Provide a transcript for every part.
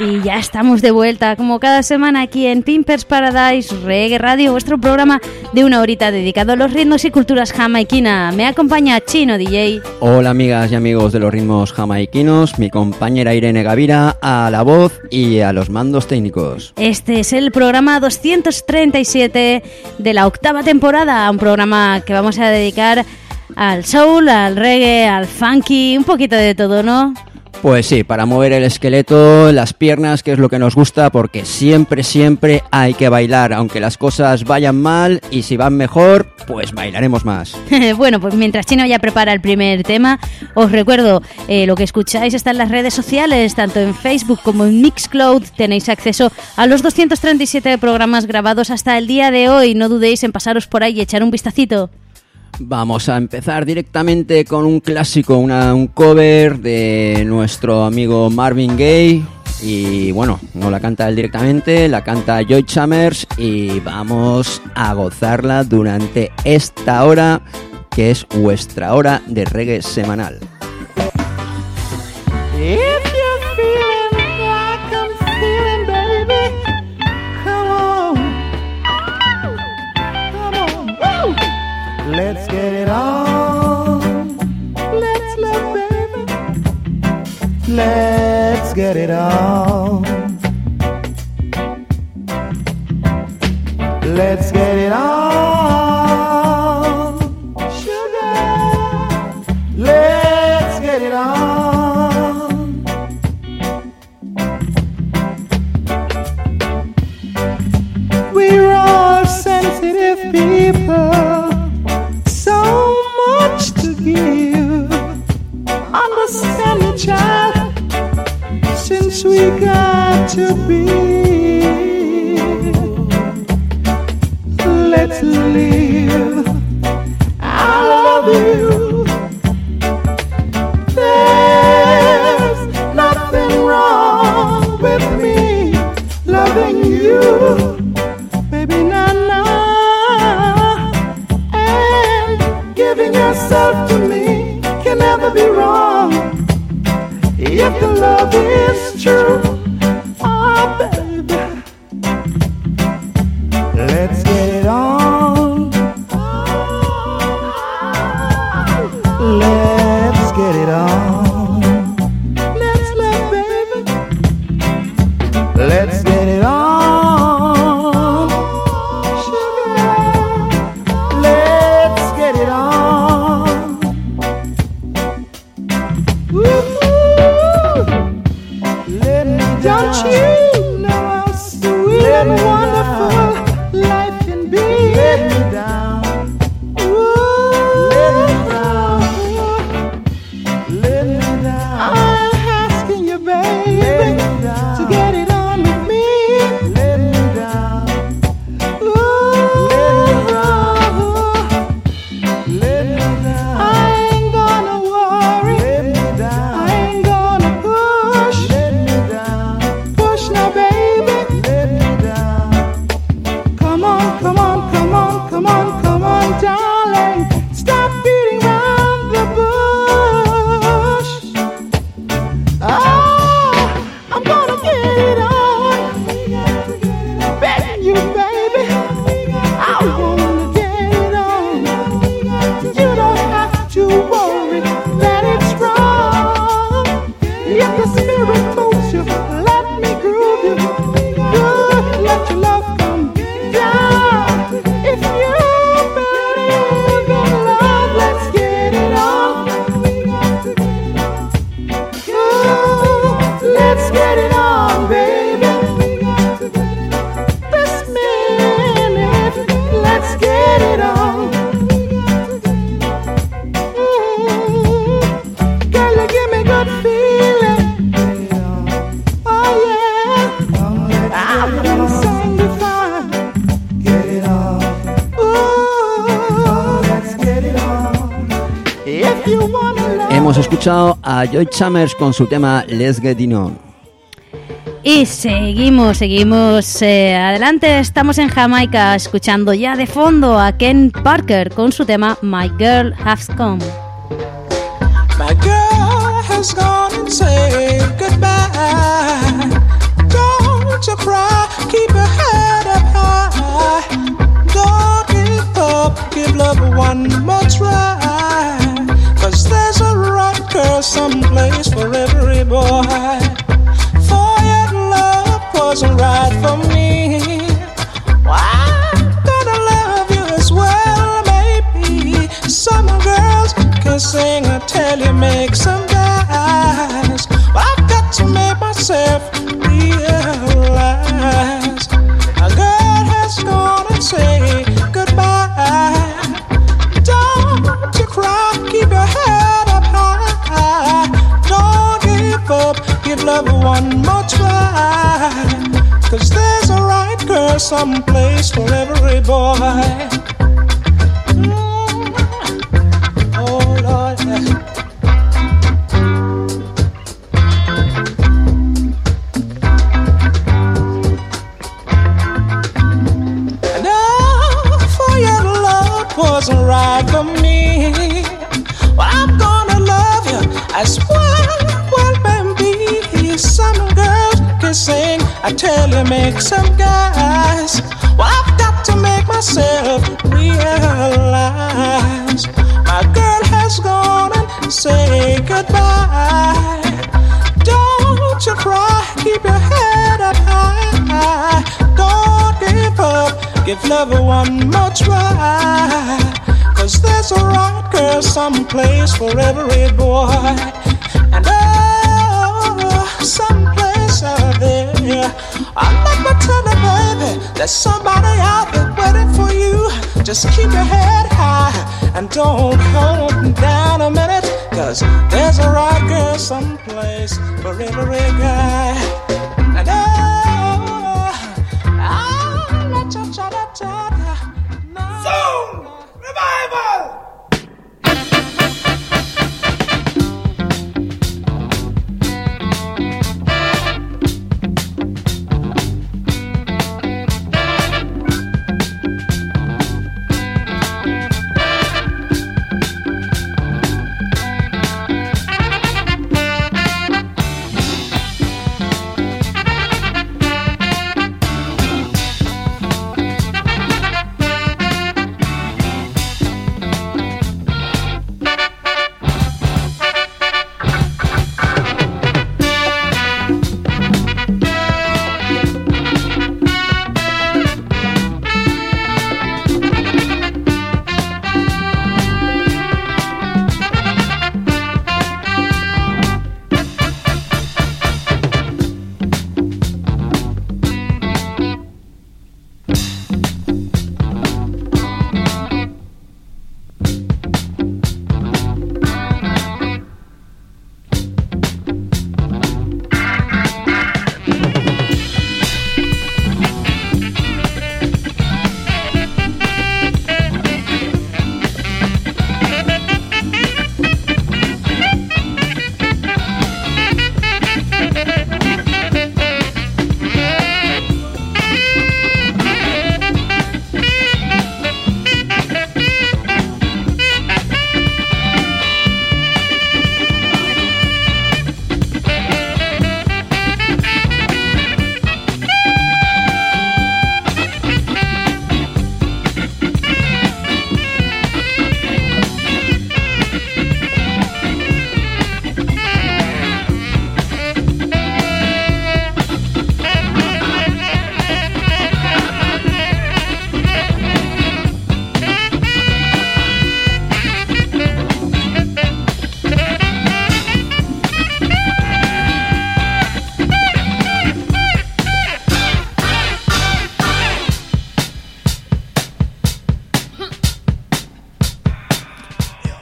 Y ya estamos de vuelta, como cada semana, aquí en Pimpers Paradise Reggae Radio, vuestro programa de una horita dedicado a los ritmos y culturas jamaiquina. Me acompaña Chino DJ. Hola amigas y amigos de los ritmos jamaiquinos, mi compañera Irene Gavira a la voz y a los mandos técnicos. Este es el programa 237 de la octava temporada, un programa que vamos a dedicar al soul, al reggae, al funky, un poquito de todo, ¿no? Pues sí, para mover el esqueleto, las piernas, que es lo que nos gusta, porque siempre, siempre hay que bailar, aunque las cosas vayan mal, y si van mejor, pues bailaremos más. Bueno, pues mientras Chino ya prepara el primer tema, os recuerdo, lo que escucháis está en las redes sociales, tanto en Facebook como en Mixcloud, tenéis acceso a los 237 programas grabados hasta el día de hoy, no dudéis en pasaros por ahí y echar un vistacito. Vamos a empezar directamente con un clásico, un cover de nuestro amigo Marvin Gaye. Y bueno, no la canta él directamente, la canta Joy Chambers. Y vamos a gozarla durante esta hora, que es vuestra hora de reggae semanal. Let's get it on, let's love baby, let's get it on, let's get it on, sugar, let's get it on, we're all sensitive people. Understand me, child, since we got to be, let's live, I love you, there's nothing wrong with me loving you. Yourself to me can never be wrong. If the love is true, oh baby, let's get it on. Let's get it on. Let's love baby. Let's get it on. A Joy Chambers con su tema Let's Get It On. Y seguimos adelante. Estamos en Jamaica, escuchando ya de fondo a Ken Parker con su tema My Girl Has Come. My girl has gone and said goodbye. delivery boy, for your love wasn't right for me. Well, I'm gonna love you as well, maybe. Some girls can sing until you make some guys. Well, I've got to make myself realize a girl has gone and say goodbye. Don't you cry, keep your head up high. Don't give up, give love one more try. 'Cause there's a right girl someplace for every boy. Oh Lord. And oh, for your love wasn't right for me. Well, I'm gonna love you as well, baby. Some girls can sing, I tell you, make some guys. Well, I've got to make myself realize my girl has gone and say goodbye. Don't you cry, keep your head up high. Don't give up, give love one more try. 'Cause there's a right girl someplace for every boy. And oh, someplace out there, I'm not gonna tell you, baby, there's somebody out there waiting for you. Just keep your head high and don't hold down a minute. 'Cause there's a right girl someplace for every guy. And oh, I'm not your child.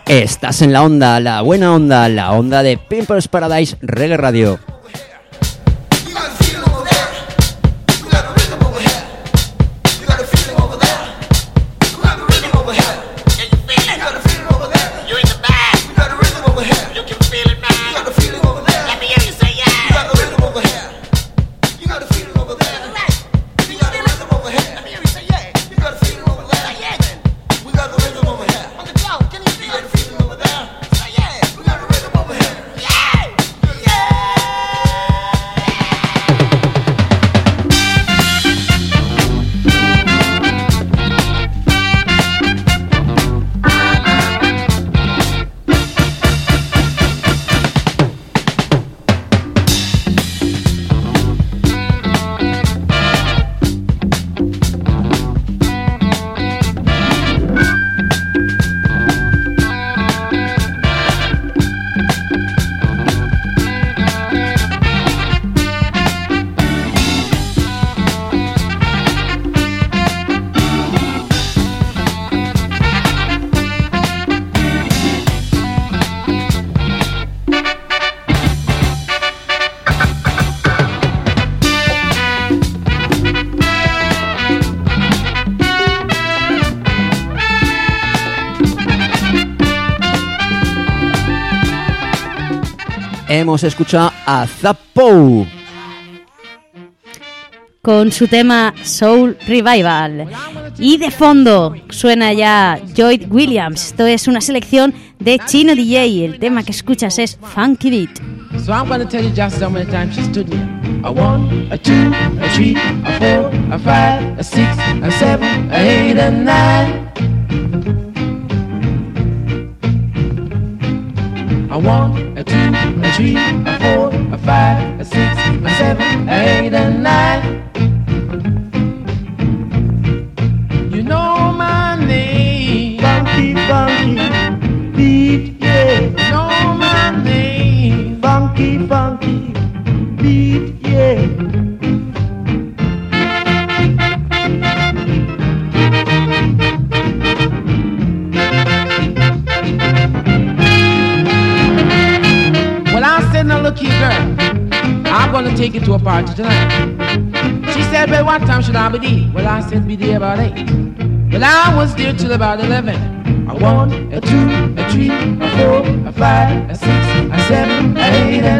Estás en la onda, la buena onda, la onda de Pimpers Paradise Reggae Radio. hemos escuchado a Zapou con su tema Soul Revival. Y de fondo suena ya Lloyd Williams. Esto es una selección de Chino DJ. El tema que escuchas es Funky Beat. So I'm going to tell you just how many times she stood me. A one, a two, a three, a four, a five, a six, a seven, a eight, a nine. A one, a two, a three, a four, a five, a six, a seven, a eight, a nine. You know my name. Funky, funky beat, yeah. You know my name. Funky, funky beat, yeah. Key girl, I'm gonna take you to a party tonight. She said, well, what time should I be there? Well, I said, be there about 8. Well, I was there till about 11. A one, a two, a three, a four, a five, a six, a seven, a eight, a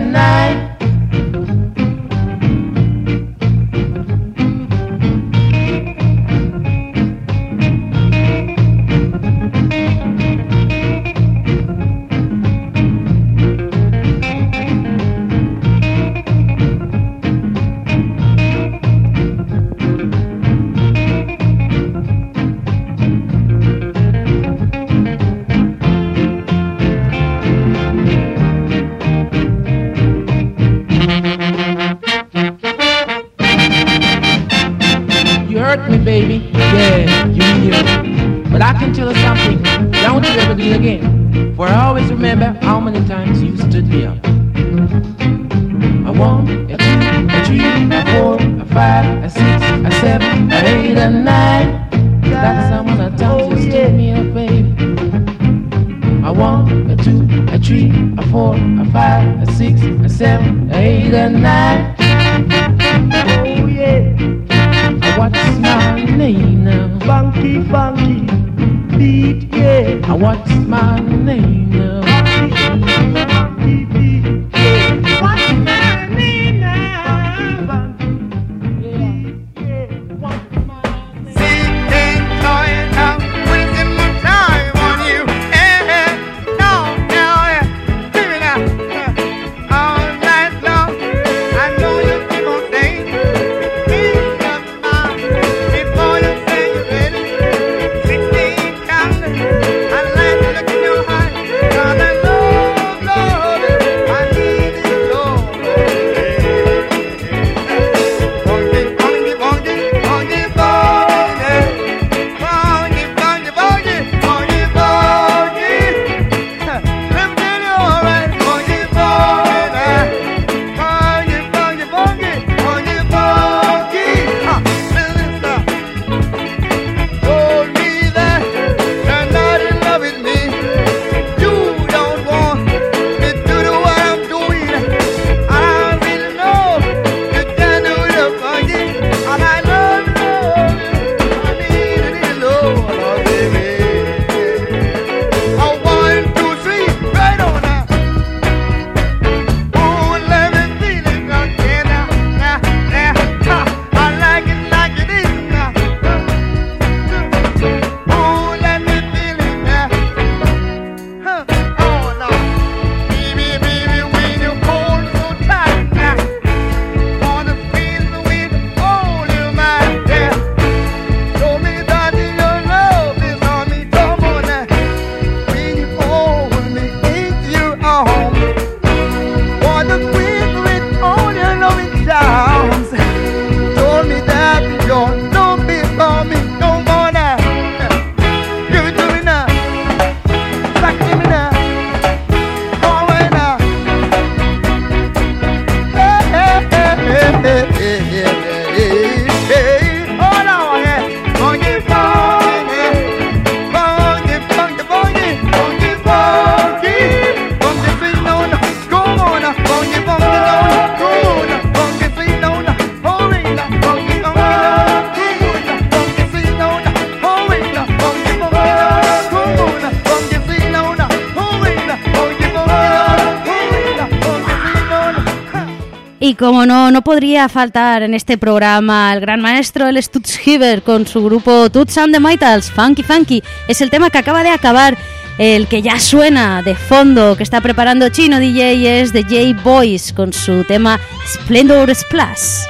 Y como no, no podría faltar en este programa el gran maestro, el Stutz Hiver, con su grupo Toots and the Mitals, Funky Funky. Es el tema que acaba de acabar, el que ya suena de fondo, que está preparando Chino DJ, es de DJ Boys, con su tema Splendor Splash.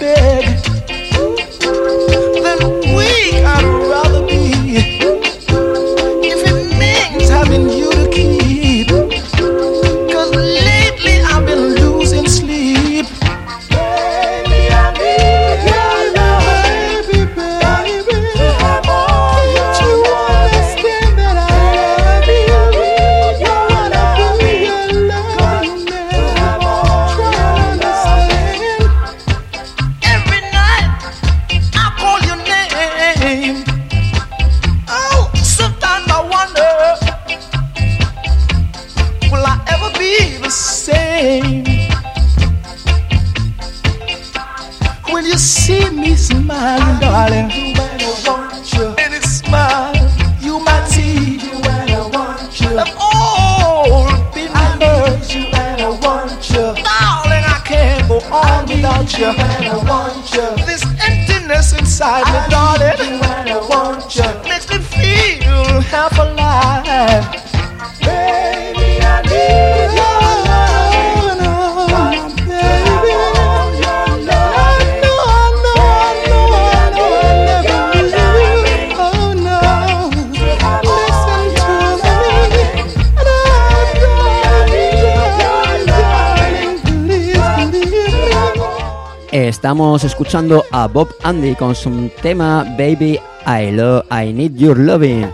Then weak I'd rather be. Estamos escuchando a Bob Andy con su tema Baby I Need Your Loving.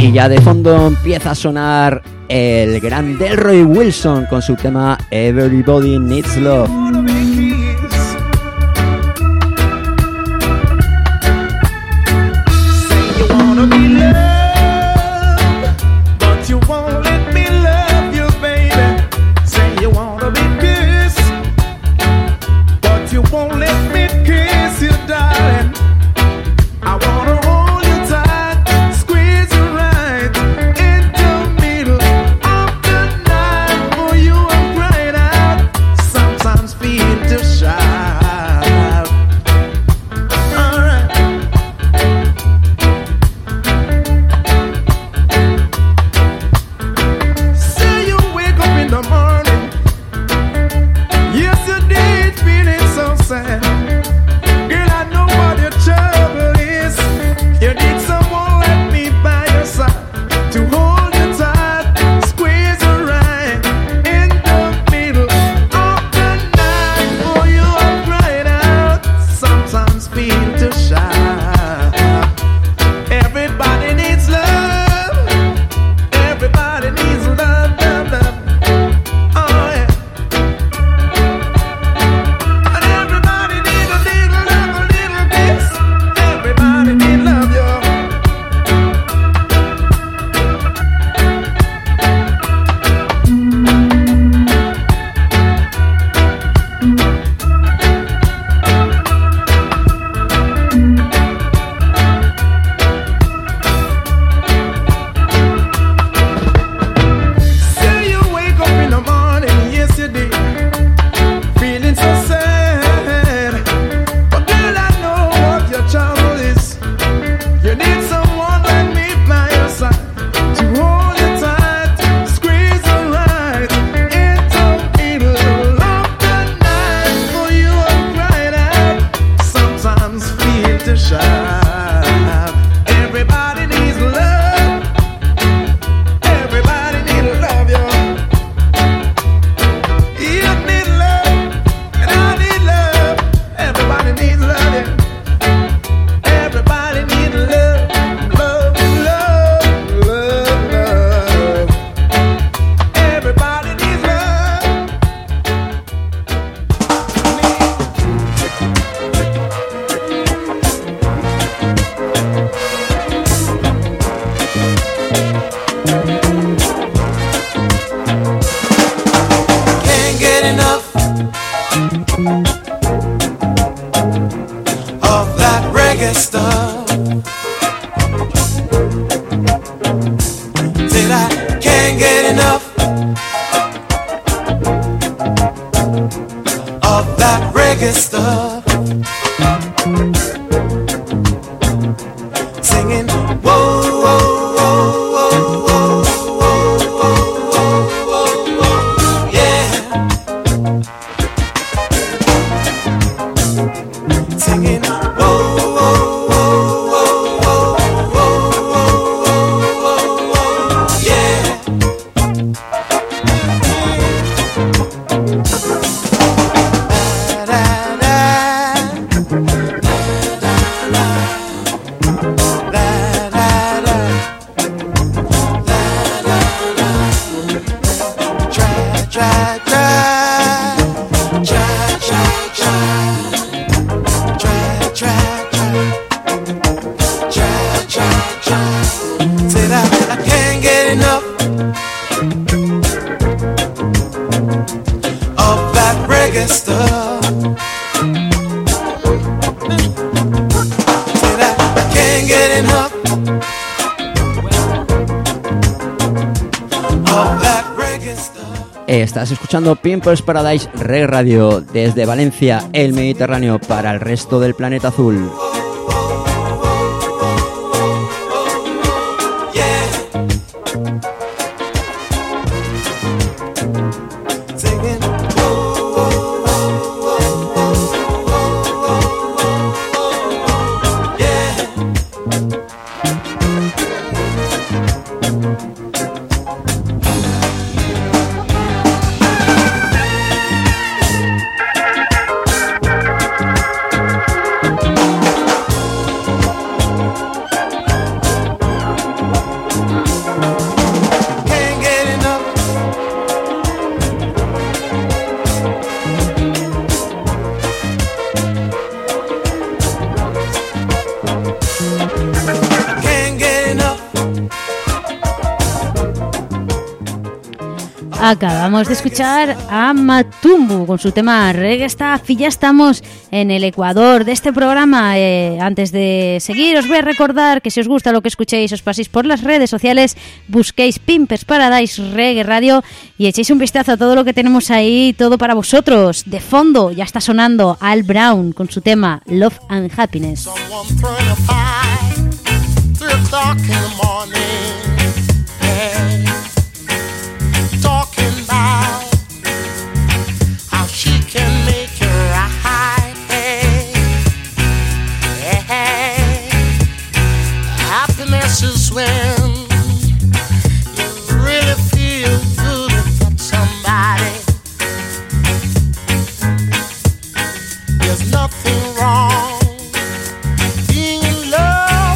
Y ya de fondo empieza a sonar el gran Delroy Wilson con su tema Everybody Needs Love. Estás escuchando Pimpers Paradise Re Radio desde Valencia, el Mediterráneo, para el resto del planeta azul. Acabamos de escuchar a Matumbu con su tema Reggae Staff y ya estamos en el Ecuador de este programa. Antes de seguir os voy a recordar que si os gusta lo que escuchéis os paséis por las redes sociales, busquéis Pimpers Paradise Reggae Radio y echéis un vistazo a todo lo que tenemos ahí, todo para vosotros. De fondo ya está sonando Al Brown con su tema Love and Happiness. How she can make it right, yeah. Happiness is when you really feel good about somebody. There's nothing wrong being in love.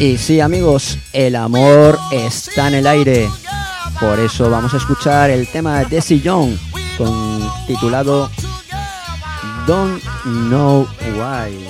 Y sí, amigos, el amor está en el aire. Por eso vamos a escuchar el tema de Desi Young, titulado Don't Know Why.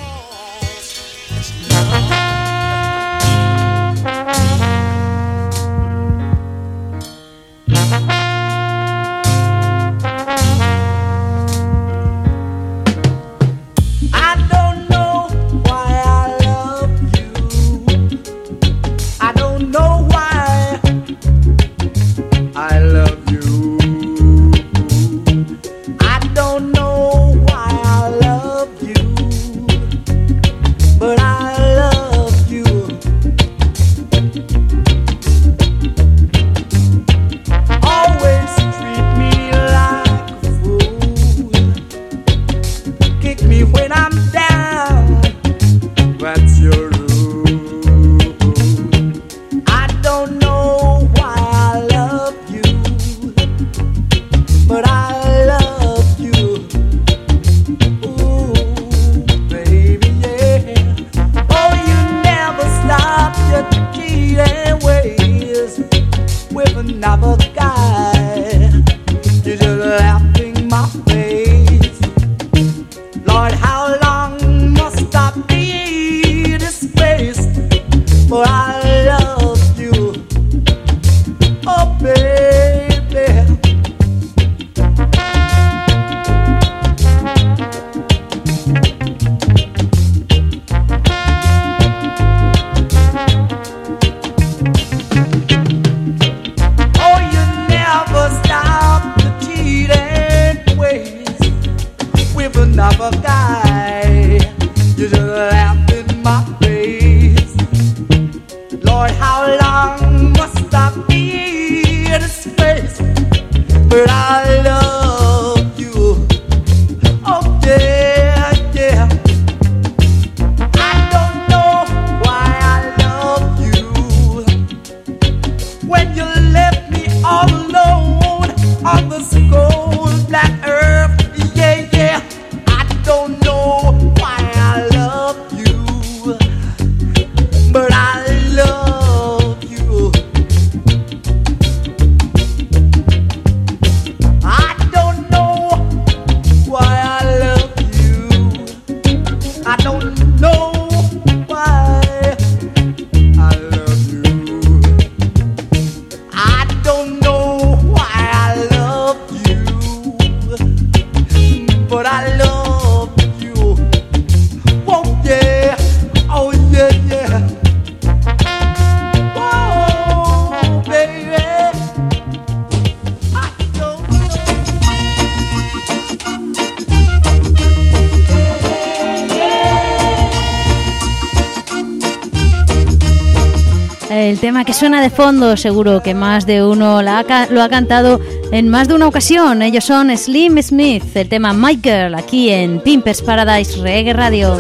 Que suena de fondo, seguro que más de uno lo ha cantado en más de una ocasión. Ellos son Slim Smith, el tema My Girl, aquí en Pimpers Paradise Reggae Radio.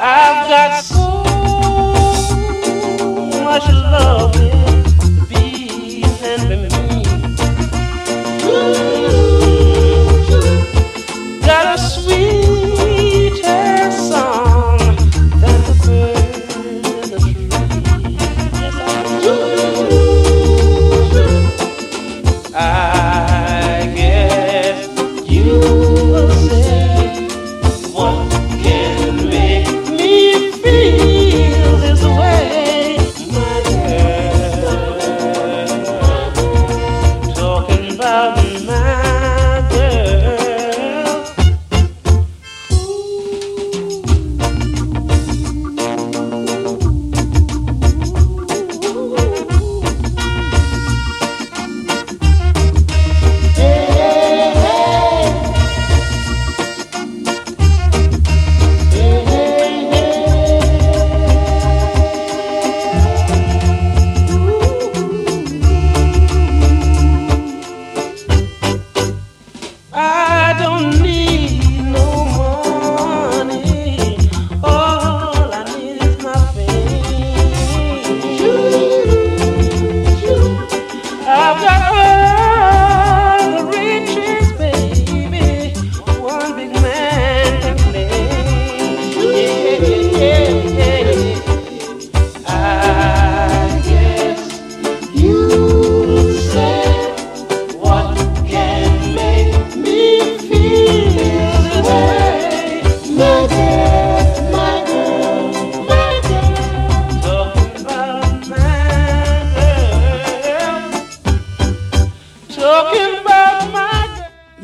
I've got so much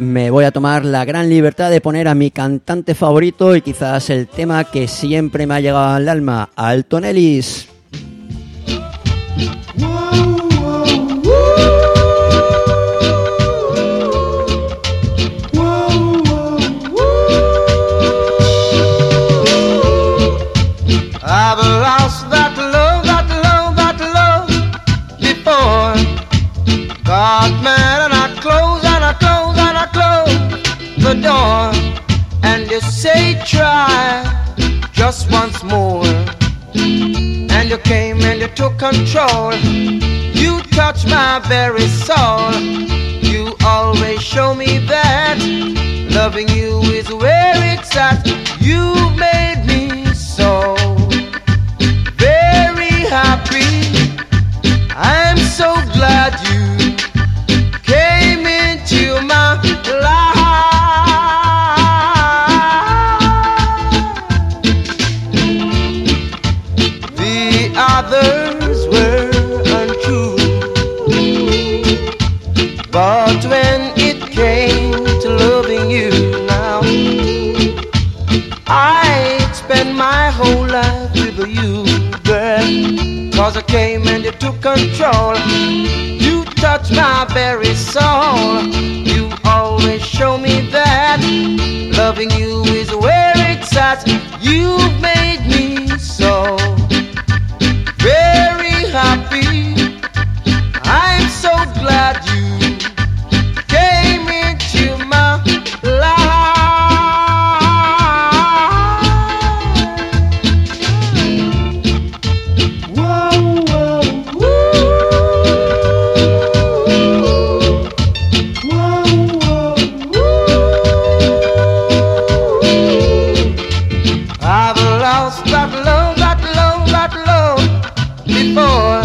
me voy a tomar la gran libertad de poner a mi cantante favorito y quizás el tema que siempre me ha llegado al alma, Alton Ellis. And you say try just once more, and you came and you took control. You touched my very soul. You always show me that loving you is where it's at. You made me so very happy. I'm so glad you came into my life. Others were untrue, but when it came to loving you now, I'd spend my whole life with you, girl. Cause I came and you took control. You touched my very soul. You always show me that loving you is where it's at. You've made me so very happy. I'm so glad you came into my life. Whoa, whoa, whoa, whoa, whoa, whoa. I've lost that love, that love, that love. Before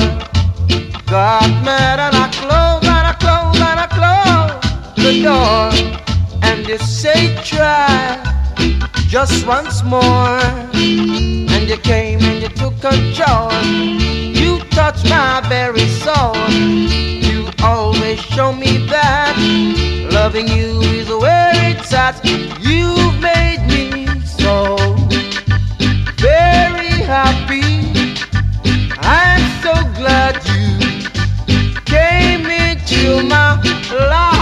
God mad and I close and I close and I close the door, and you say try just once more, and you came and you took control. You touched my very soul. You always show me that loving you is where it's at. You've made me so very happy. I'm so glad you came into my life.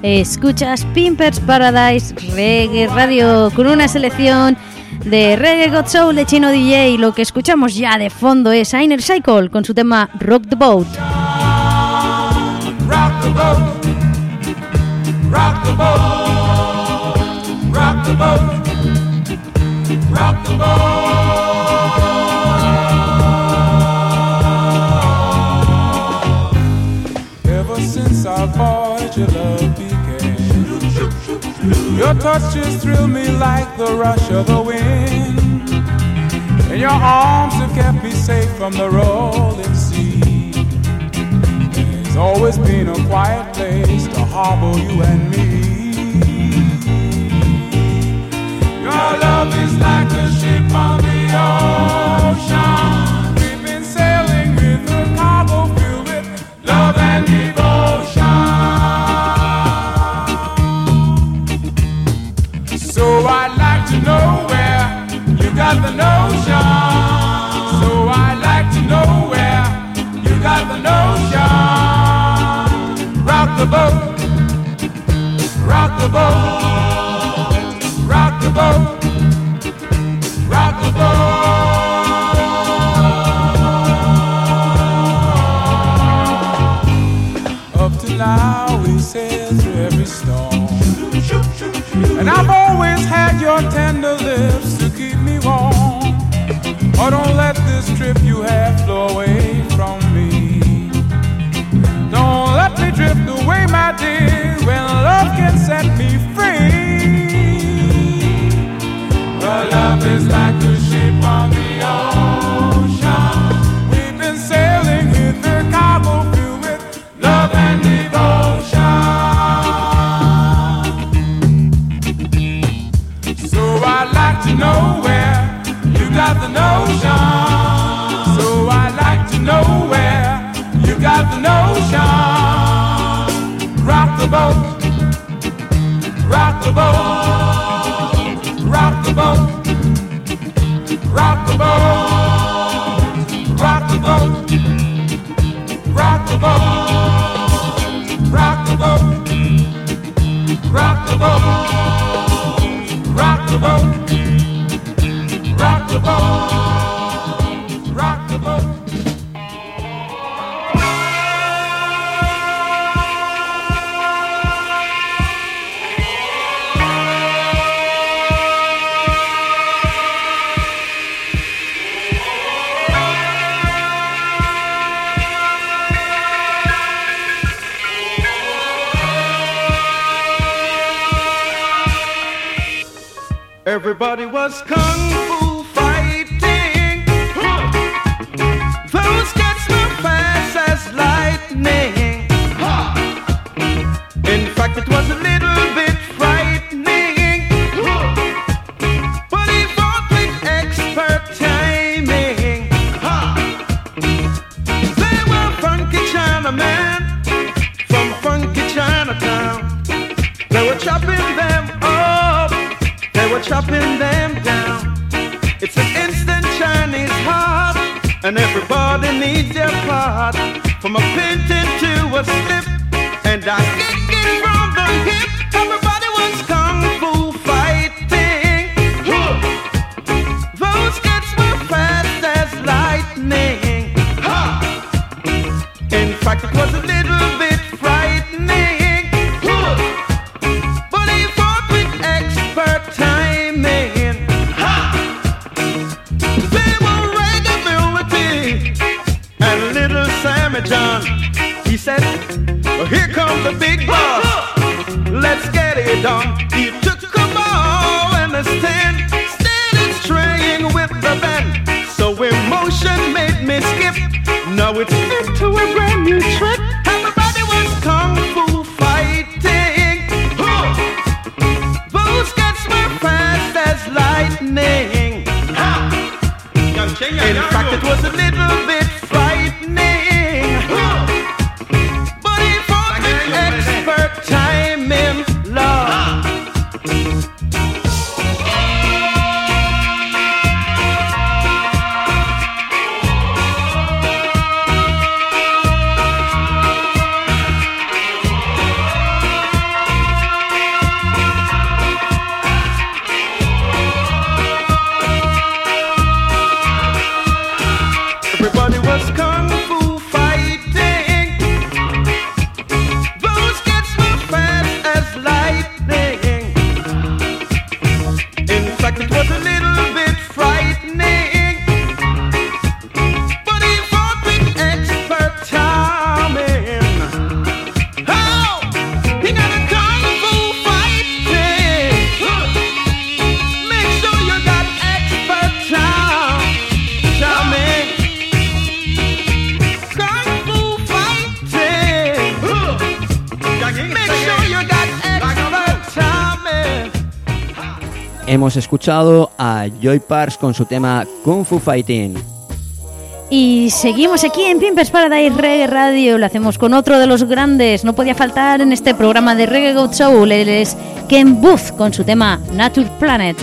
Escuchas Pimpers Paradise Reggae Radio con una selección de Reggae God Soul de Chino DJ. Lo que escuchamos ya de fondo es a Inner Cycle con su tema Rock the Boat. Rock the boat, rock the boat, rock the boat, rock the boat. Ever since our voyage your love began, your touches thrill me like the rush of the wind, and your arms have kept me safe from the rolling sea. There's always been a quiet place to harbor you and me. Your love is like a ship on the ocean. We've been sailing with a cargo filled with love and devotion. So I'd like to know where you got the notion. So I'd like to know where you got the notion. Rock the boat, rock the boat, rock the boat, rock the boat. Up till now we sail through every storm, and I've always had your tender lips to keep me warm. Oh, don't let this trip you have flow away from me. Don't let me drift away, my dear, when love can set me free. Your love is like a ship on the ocean. We've been sailing got the notion, so I'd like to know where you got the notion. Rock the boat, rock the boat, rock the boat, rock the boat, rock the boat, rock the boat, rock the boat, rock the boat, rock the boat. Rock the boat, rock the boat. Everybody was kung fu. It was a little bit frightening, but he fought with expert timing. They were funky Chinamen from funky Chinatown. They were chopping them up, they were chopping them down. It's an instant Chinese heart, and everybody needs their part. From a painting to a slip, and I kick it from the hip. Everybody was kung fu fighting. Those kids were fast as lightning. In fact, it was a little bit frightening, but he fought with expert timing. They were regularity and little Sammy John. He said, well, here comes the big boss, let's get it on. He took a ball and a stand, standing straying with the band. So emotion made me skip, now it's into a brand new trick. Everybody was kung fu fighting. Those cats were fast as lightning. In fact, it was a little bit escuchado a Joy Parks con su tema Kung Fu Fighting. Y seguimos aquí en Pimpers Paradise Reggae Radio. Lo hacemos con otro de los grandes. No podía faltar en este programa de Reggae Go Soul. Él es Ken Booth con su tema Nature Planet.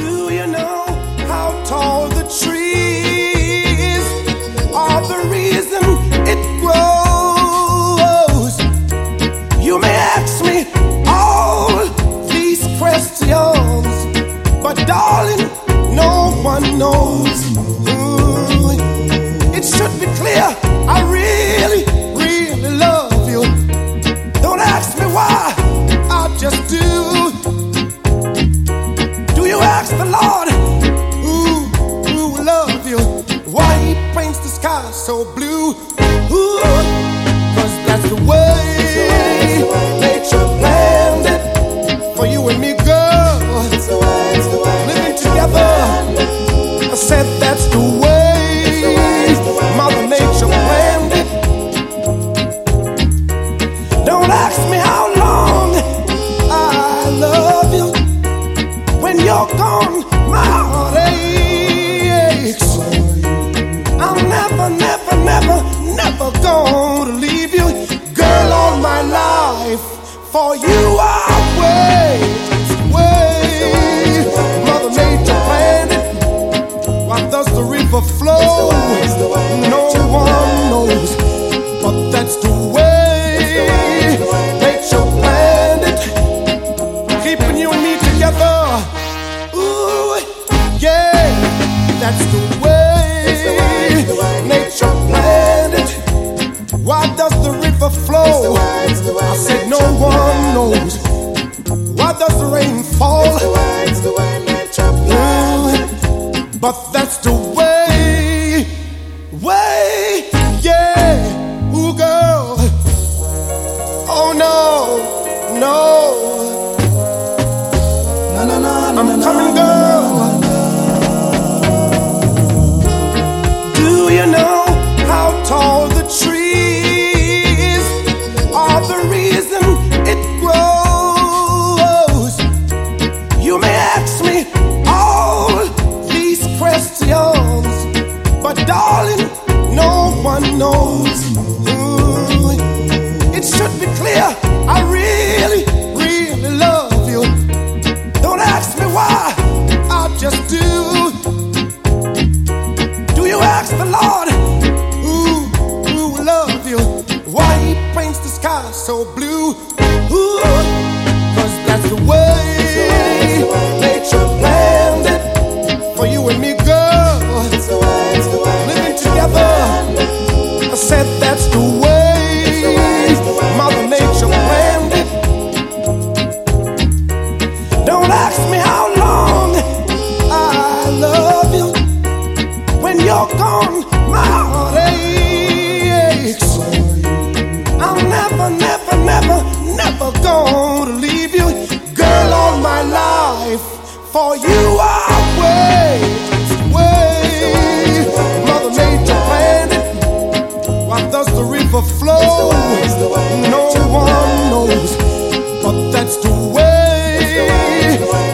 But darling, no one knows. Ooh, it should be clear, I really, really love you. Don't ask me why, I just do. Do you ask the Lord, ooh, ooh, love you? Why he paints the sky so blue? Ooh, 'cause that's the way nature planned it for you and me, girl. It's the way. I said that's the way Mother Nature planned it. Don't ask me how long I love you. When you're gone, my heart aches. Why does the river flow? No one knows, but that's the way nature planned it, keeping you and me together. Ooh, yeah, that's the way nature planned it. Why does the river flow? I said no one knows. Why does the rain fall? But that's the way, yeah, ooh girl, oh no, I'm coming girl. Do you know how tall the trees are, the reason it grows? You may ask me questions, but darling, no one knows. Ooh, it should be clear, I really, really love you. Don't ask me why, I just do. Do you ask the Lord, ooh, ooh, love you? Why he paints the sky so blue? Ooh, 'cause that's the way nature planned it. For you and me, girl, living together. I said that's the way Mother Nature planned it. Don't ask me how long I love you. When you're gone, my heart aches. I'm never, never, never, never gonna leave you, girl, all my life. For you are flow, no one knows, but that's the way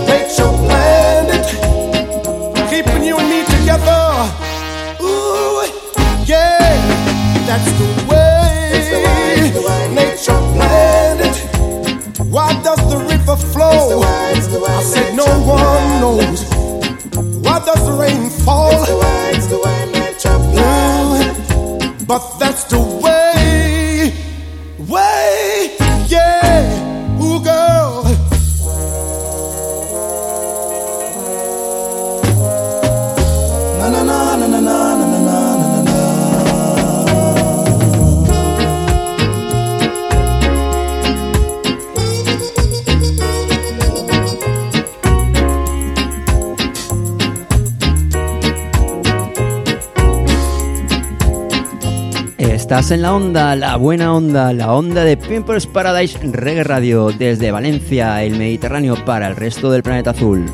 nature planned it, keeping you and me together. Ooh, yeah, that's the way nature planned it. Why does the river flow? I said no one knows. Why does the rain fall? Ooh, but that's the way. Estás en la onda, la buena onda, la onda de Pimpers Paradise Reggae Radio, desde Valencia, el Mediterráneo, para el resto del planeta azul.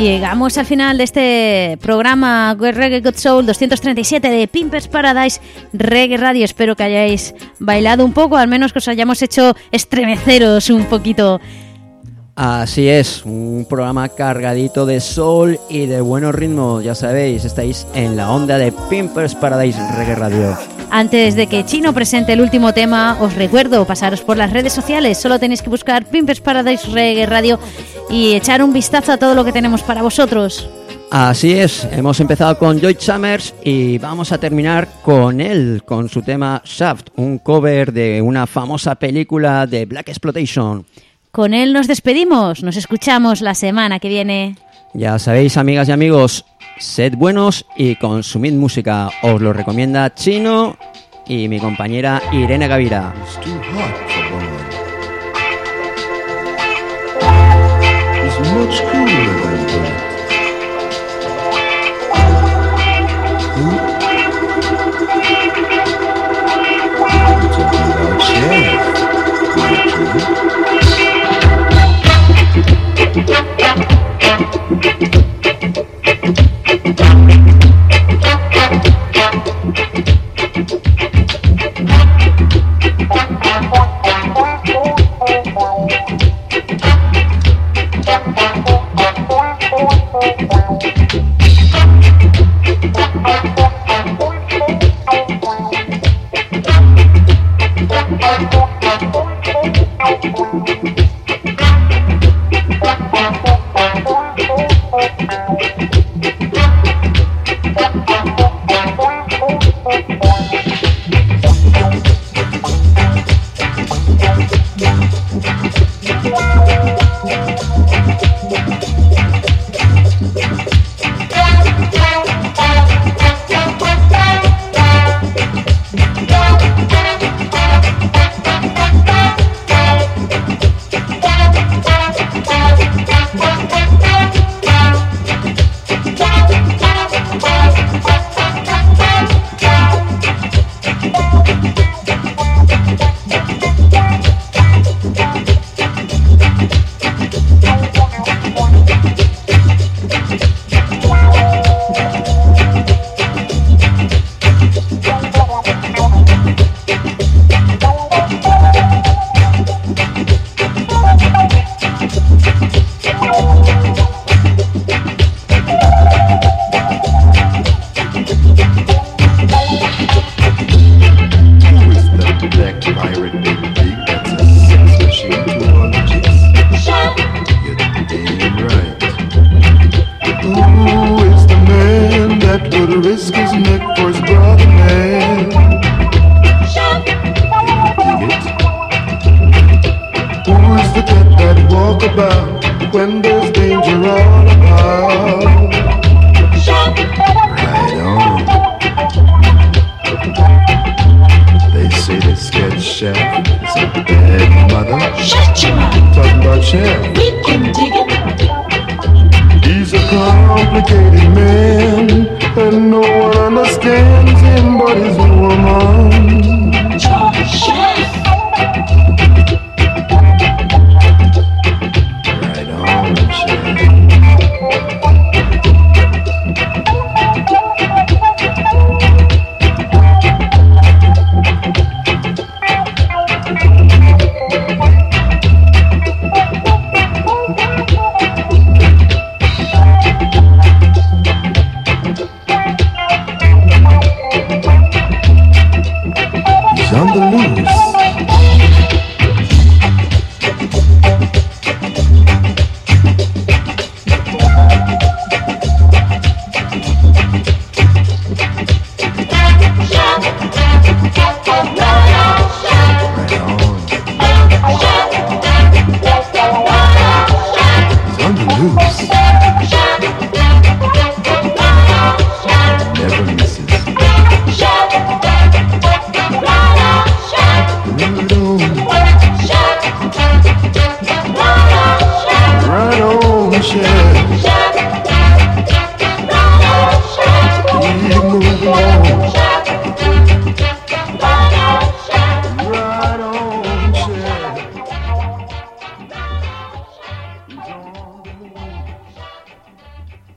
Llegamos al final de este programa Reggae Good Soul 237 de Pimpers Paradise Reggae Radio. Espero que hayáis bailado un poco, al menos que os hayamos hecho estremeceros un poquito. Así es, un programa cargadito de soul y de buenos ritmos. Ya sabéis, estáis en la onda de Pimpers Paradise Reggae Radio. Antes de que Chino presente el último tema, os recuerdo pasaros por las redes sociales. Solo tenéis que buscar Pimpers Paradise Reggae Radio y echar un vistazo a todo lo que tenemos para vosotros. Así es, hemos empezado con Lloyd Summers y vamos a terminar con él, con su tema Shaft, un cover de una famosa película de Black Exploitation. Con él nos despedimos, nos escuchamos la semana que viene. Ya sabéis, amigas y amigos, sed buenos y consumid música. Os lo recomienda Chino y mi compañera Irene Gavira. Right on, Chef.